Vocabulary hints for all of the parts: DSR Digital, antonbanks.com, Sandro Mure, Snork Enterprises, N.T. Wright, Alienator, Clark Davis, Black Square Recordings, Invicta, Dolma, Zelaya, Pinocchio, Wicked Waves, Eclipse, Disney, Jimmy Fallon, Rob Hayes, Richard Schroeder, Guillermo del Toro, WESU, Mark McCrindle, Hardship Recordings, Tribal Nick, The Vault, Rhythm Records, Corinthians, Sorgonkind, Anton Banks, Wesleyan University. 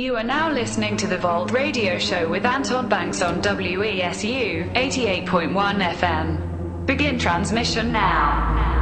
You are now listening to The Vault Radio Show with Anton Banks on WESU 88.1 FM. Begin transmission now.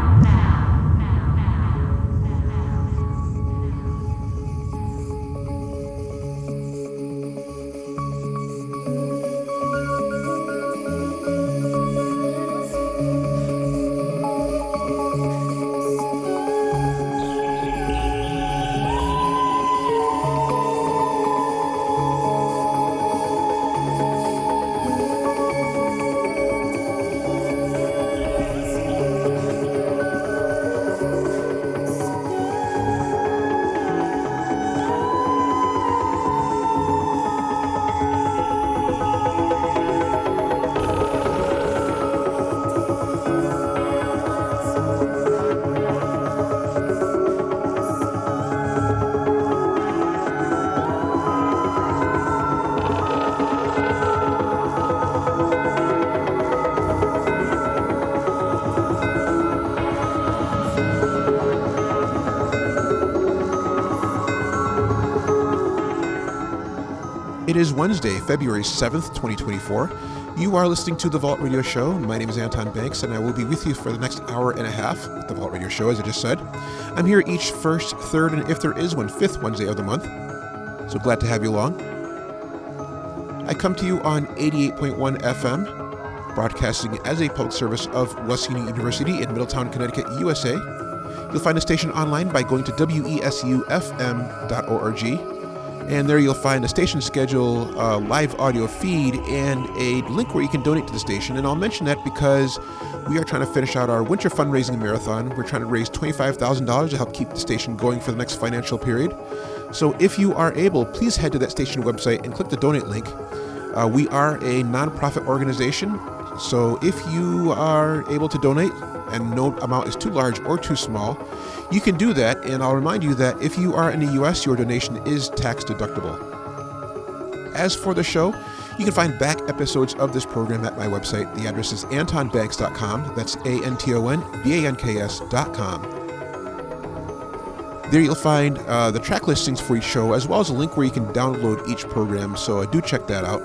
It is Wednesday, February 7th, 2024. You are listening to The Vault Radio Show. My name is Anton Banks, and I will be with you for the next hour and a half with The Vault Radio Show, as I just said. I'm here each first, third, and if there is one, fifth Wednesday of the month. So glad to have you along. I come to you on 88.1 FM, broadcasting as a public service of Wesleyan University in Middletown, Connecticut, USA. You'll find the station online by going to wesufm.org. And there you'll find a station schedule, a live audio feed, and a link where you can donate to the station. And I'll mention that because we are trying to finish out our winter fundraising marathon. We're trying to raise $25,000 to help keep the station going for the next financial period. So if you are able, please head to that station website and click the donate link. We are a nonprofit organization, so if you are able to donate, and no amount is too large or too small, you can do that. And I'll remind you that if you are in the U.S., your donation is tax deductible. As for the show, you can find back episodes of this program at my website. The address is antonbanks.com. That's ANTONBANKS.com. There you'll find the track listings for each show, as well as a link where you can download each program, so do check that out.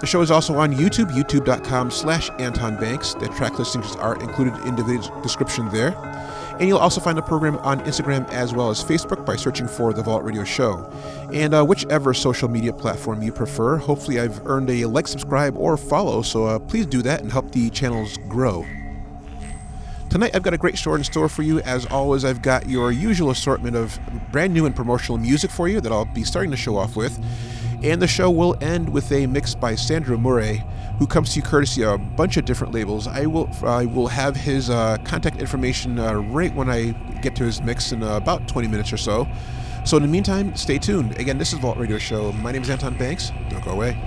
The show is also on YouTube, youtube.com/Anton Banks. The track listings are included in the description there. And you'll also find the program on Instagram as well as Facebook by searching for The Vault Radio Show. And whichever social media platform you prefer, hopefully I've earned a like, subscribe, or follow, so please do that and help the channels grow. Tonight I've got a great show in store for you. As always, I've got your usual assortment of brand new and promotional music for you that I'll be starting the show off with. And the show will end with a mix by Sandro Mure, who comes to you courtesy of a bunch of different labels. I will have his contact information right when I get to his mix in about 20 minutes or so. So in the meantime, stay tuned. Again, this is Vault Radio Show. My name is Anton Banks. Don't go away.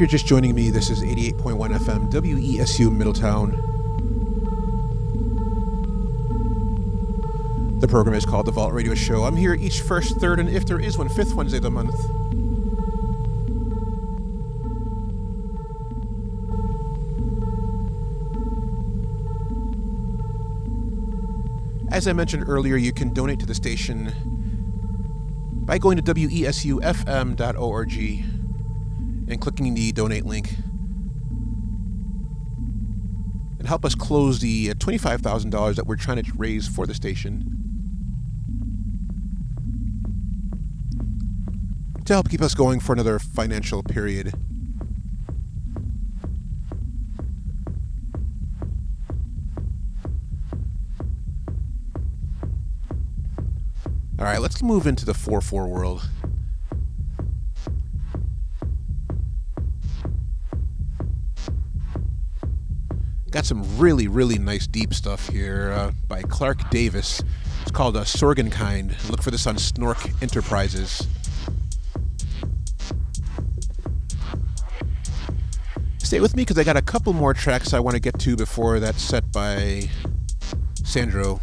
you're just joining me, this is 88.1 FM, WESU Middletown. The program is called The Vault Radio Show. I'm here each first, third, and if there is one, fifth Wednesday of the month. As I mentioned earlier, you can donate to the station by going to wesufm.org. and clicking the donate link, and help us close the $25,000 that we're trying to raise for the station to help keep us going for another financial period. All right, let's move into the 4/4 world. Got some really, really nice deep stuff here by Clark Davis. It's called Sorgonkind. Look for this on Snork Enterprises. Stay with me because I got a couple more tracks I want to get to before that set by Sandro.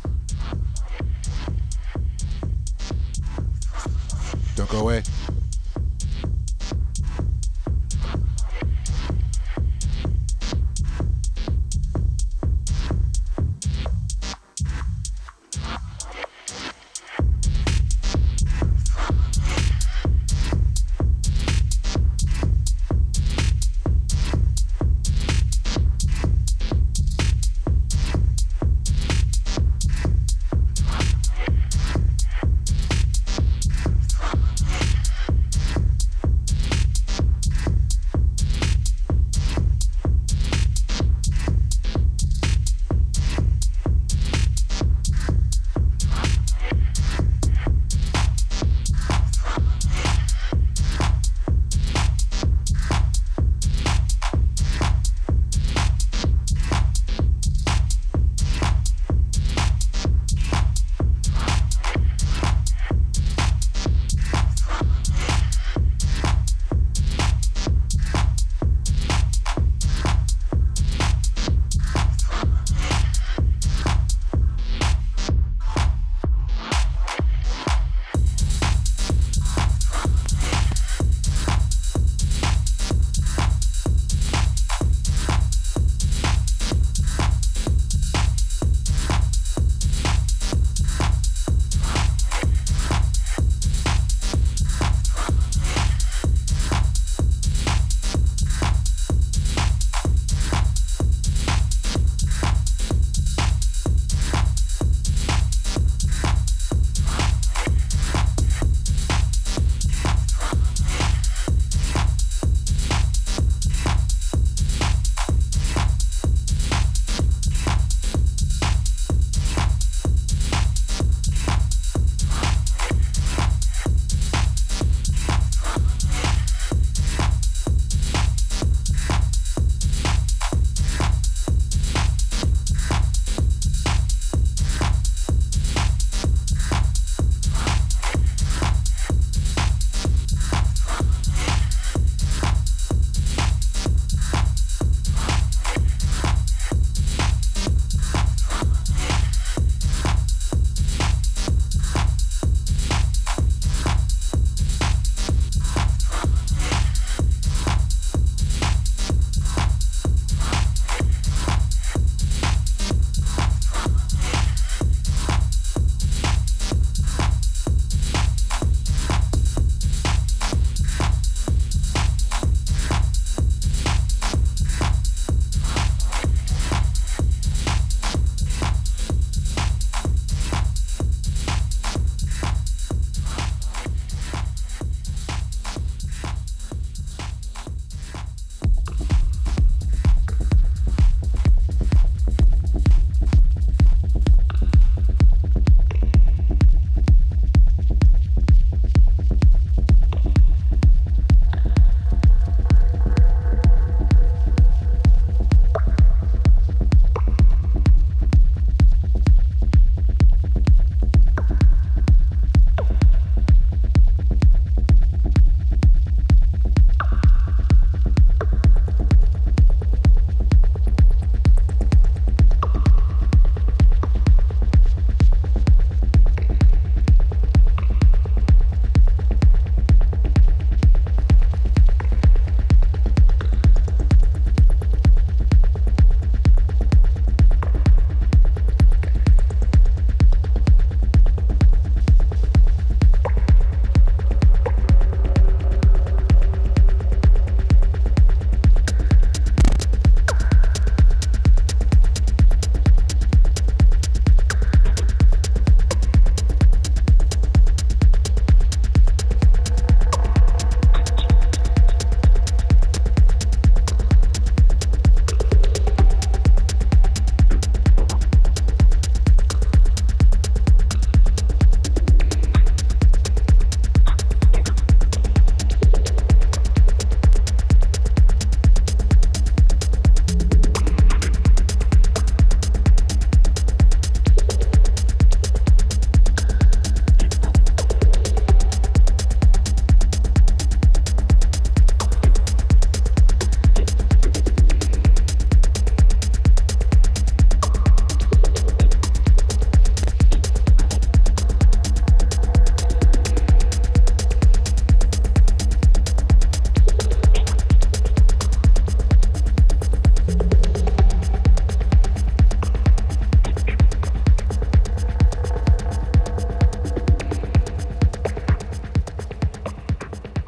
Don't go away.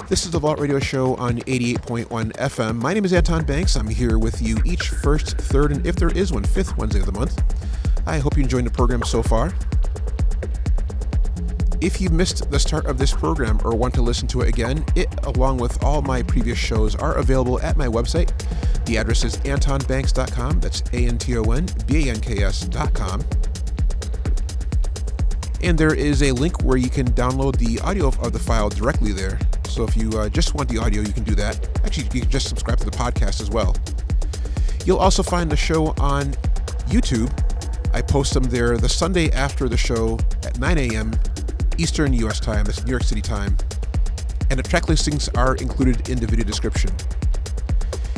This is the Vault Radio Show on 88.1 FM. My name is Anton Banks. I'm here with you each first, third, and if there is one, fifth Wednesday of the month. I hope you're enjoying the program so far. If you missed the start of this program or want to listen to it again, it, along with all my previous shows, are available at my website. The address is antonbanks.com. That's ANTONBANKS.com. And there is a link where you can download the audio of the file directly there. So if you just want the audio, you can do that. Actually, you can just subscribe to the podcast as well. You'll also find the show on YouTube. I post them there the Sunday after the show at 9 a.m. Eastern U.S. time. That's New York City time. And the track listings are included in the video description.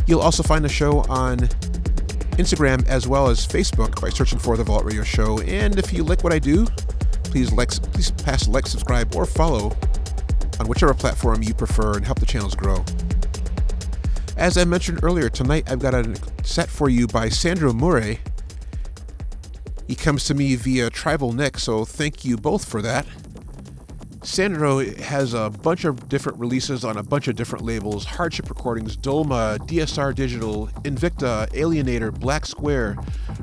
You'll also find the show on Instagram as well as Facebook by searching for The Vault Radio Show. And if you like what I do, please pass a like, subscribe, or follow on whichever platform you prefer and help the channels grow. As I mentioned earlier, tonight I've got a set for you by Sandro Mure. He comes to me via Tribal Nick, so thank you both for that. Sandro has a bunch of different releases on a bunch of different labels: Hardship Recordings, Dolma, DSR Digital, Invicta, Alienator, Black Square,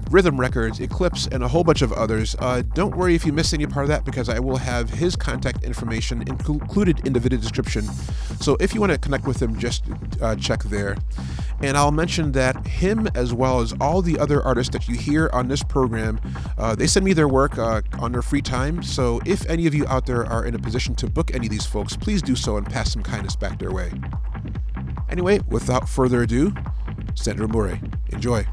Rhythm Records, Eclipse, and a whole bunch of others. Don't worry if you missed any part of that, because I will have his contact information included in the video description. So if you want to connect with him, just check there. And I'll mention that him, as well as all the other artists that you hear on this program, they send me their work on their free time. So if any of you out there are in a position to book any of these folks, please do so and pass some kindness back their way. Anyway, without further ado, Sandro Mure. Enjoy.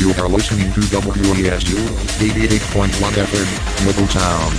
You are listening to WESU 88.1 FM, Middletown.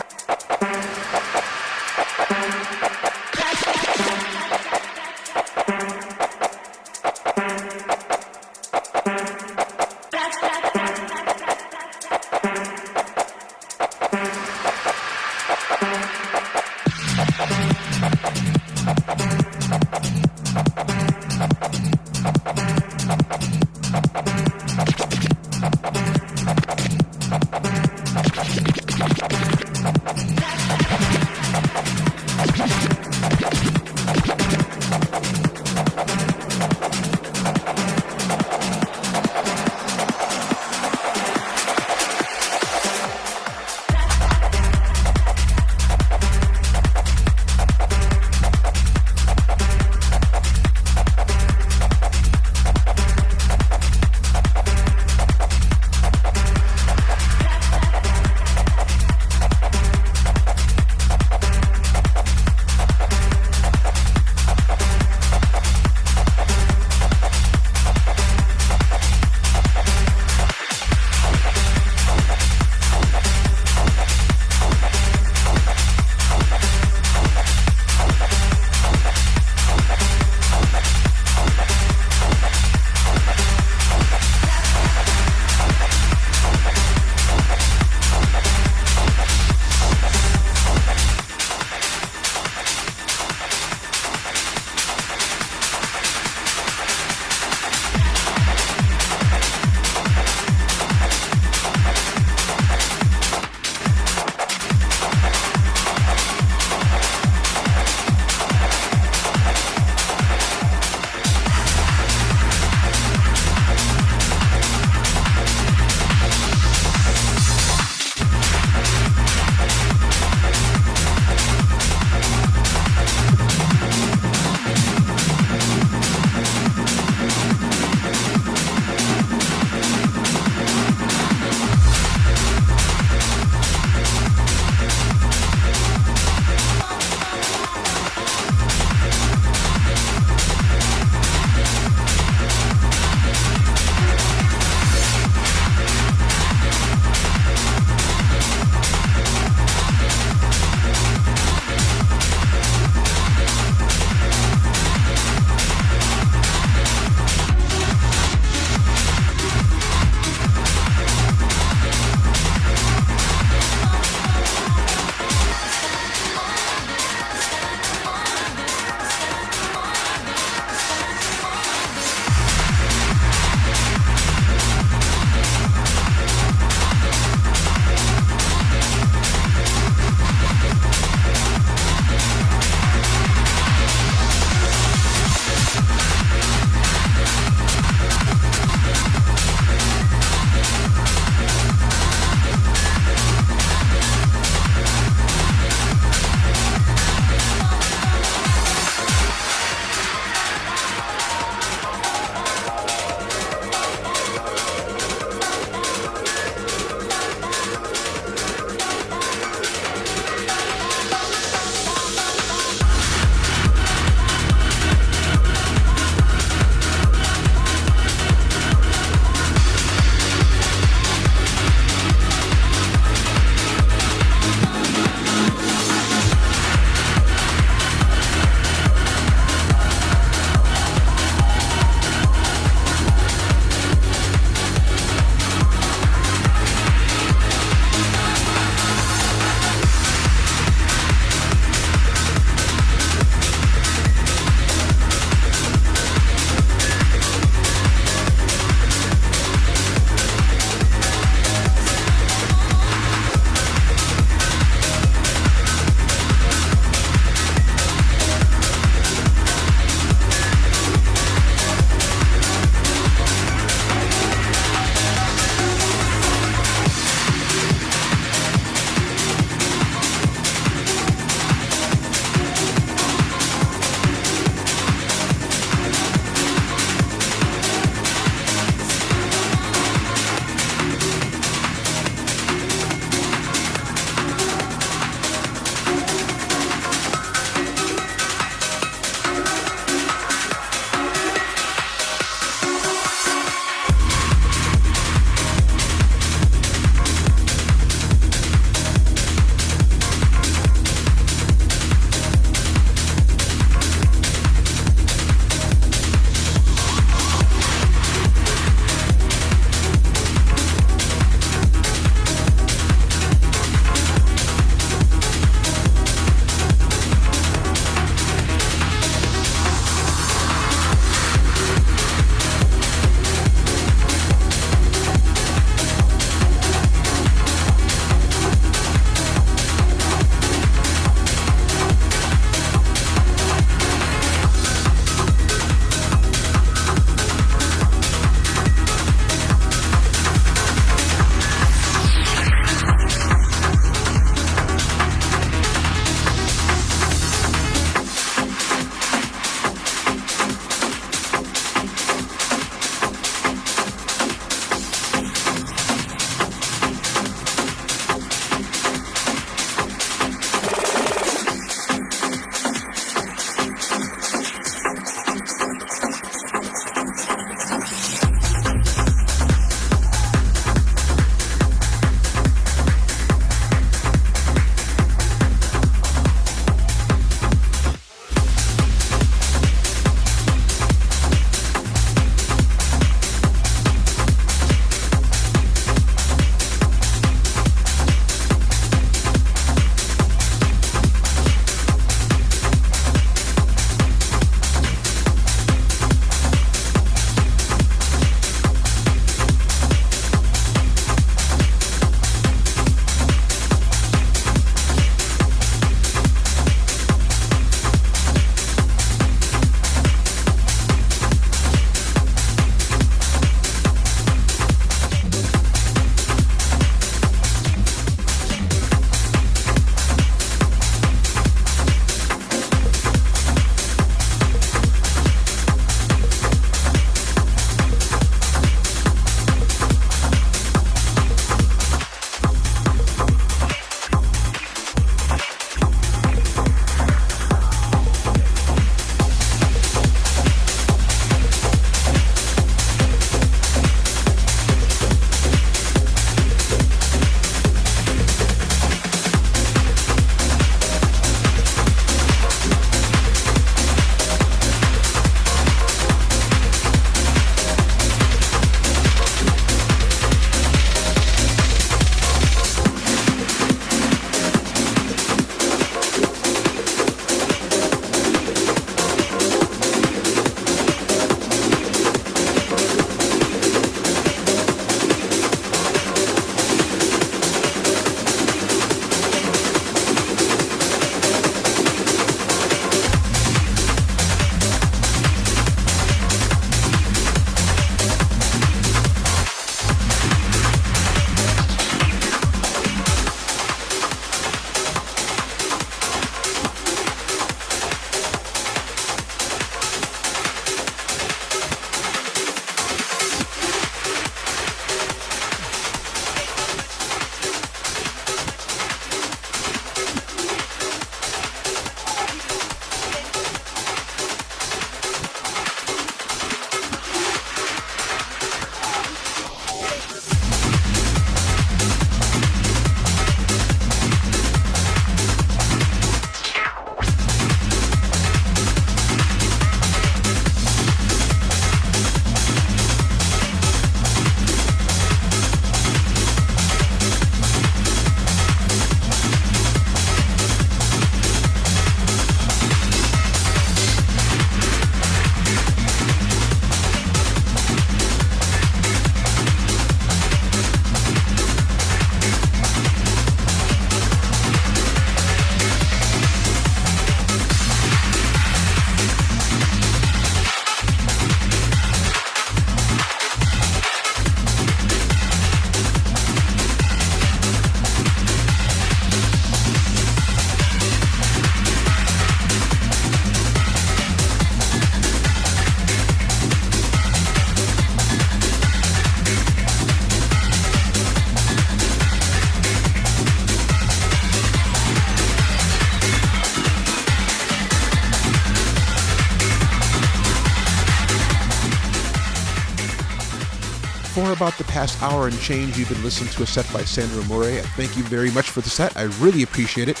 For about the past hour and change, you've been listening to a set by Sandro Mure. Thank you very much for the set. I really appreciate it.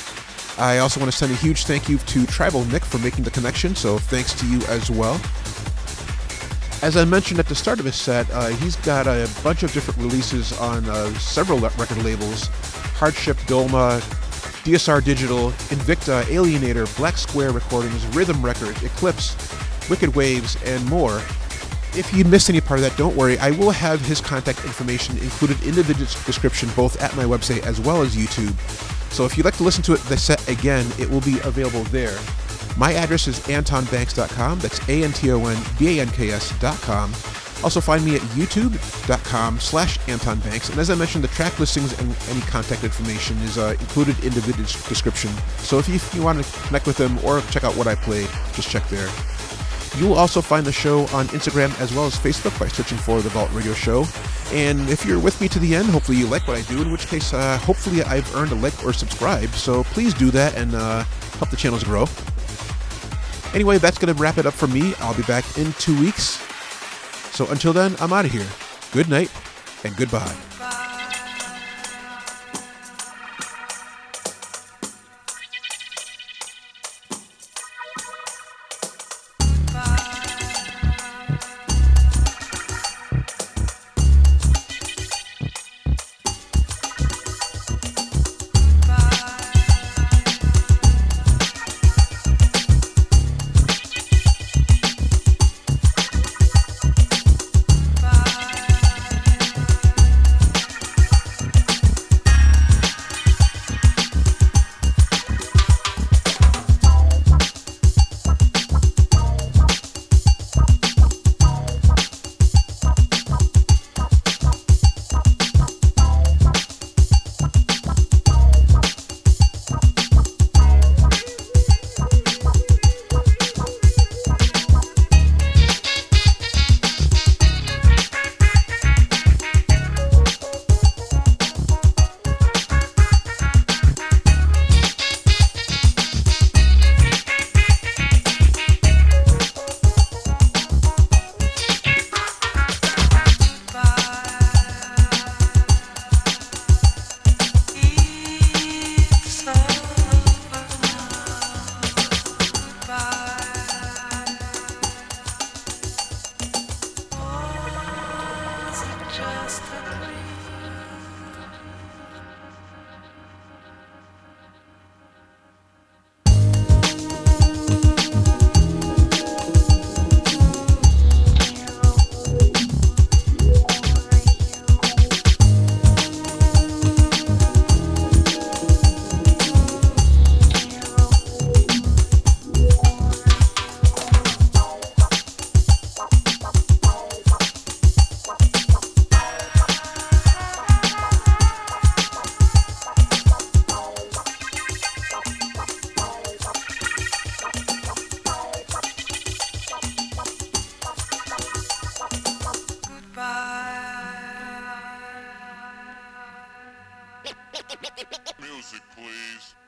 I also want to send a huge thank you to Tribal Nick for making the connection, so thanks to you as well. As I mentioned at the start of his set, he's got a bunch of different releases on several record labels. Hardship, Dolma, DSR Digital, Invicta, Alienator, Black Square Recordings, Rhythm Records, Eclipse, Wicked Waves, and more. If you missed any part of that, don't worry. I will have his contact information included in the video description, both at my website as well as YouTube. So if you'd like to listen to it, the set again, it will be available there. My address is antonbanks.com. That's ANTONBANKS.com. Also find me at youtube.com/antonbanks. And as I mentioned, the track listings and any contact information is included in the video description. So if you want to connect with them or check out what I play, just check there. You'll also find the show on Instagram as well as Facebook by searching for The Vault Radio Show. And if you're with me to the end, hopefully you like what I do, in which case hopefully I've earned a like or subscribe. So please do that and help the channels grow. Anyway, that's going to wrap it up for me. I'll be back in 2 weeks. So until then, I'm out of here. Good night and goodbye. Music, please.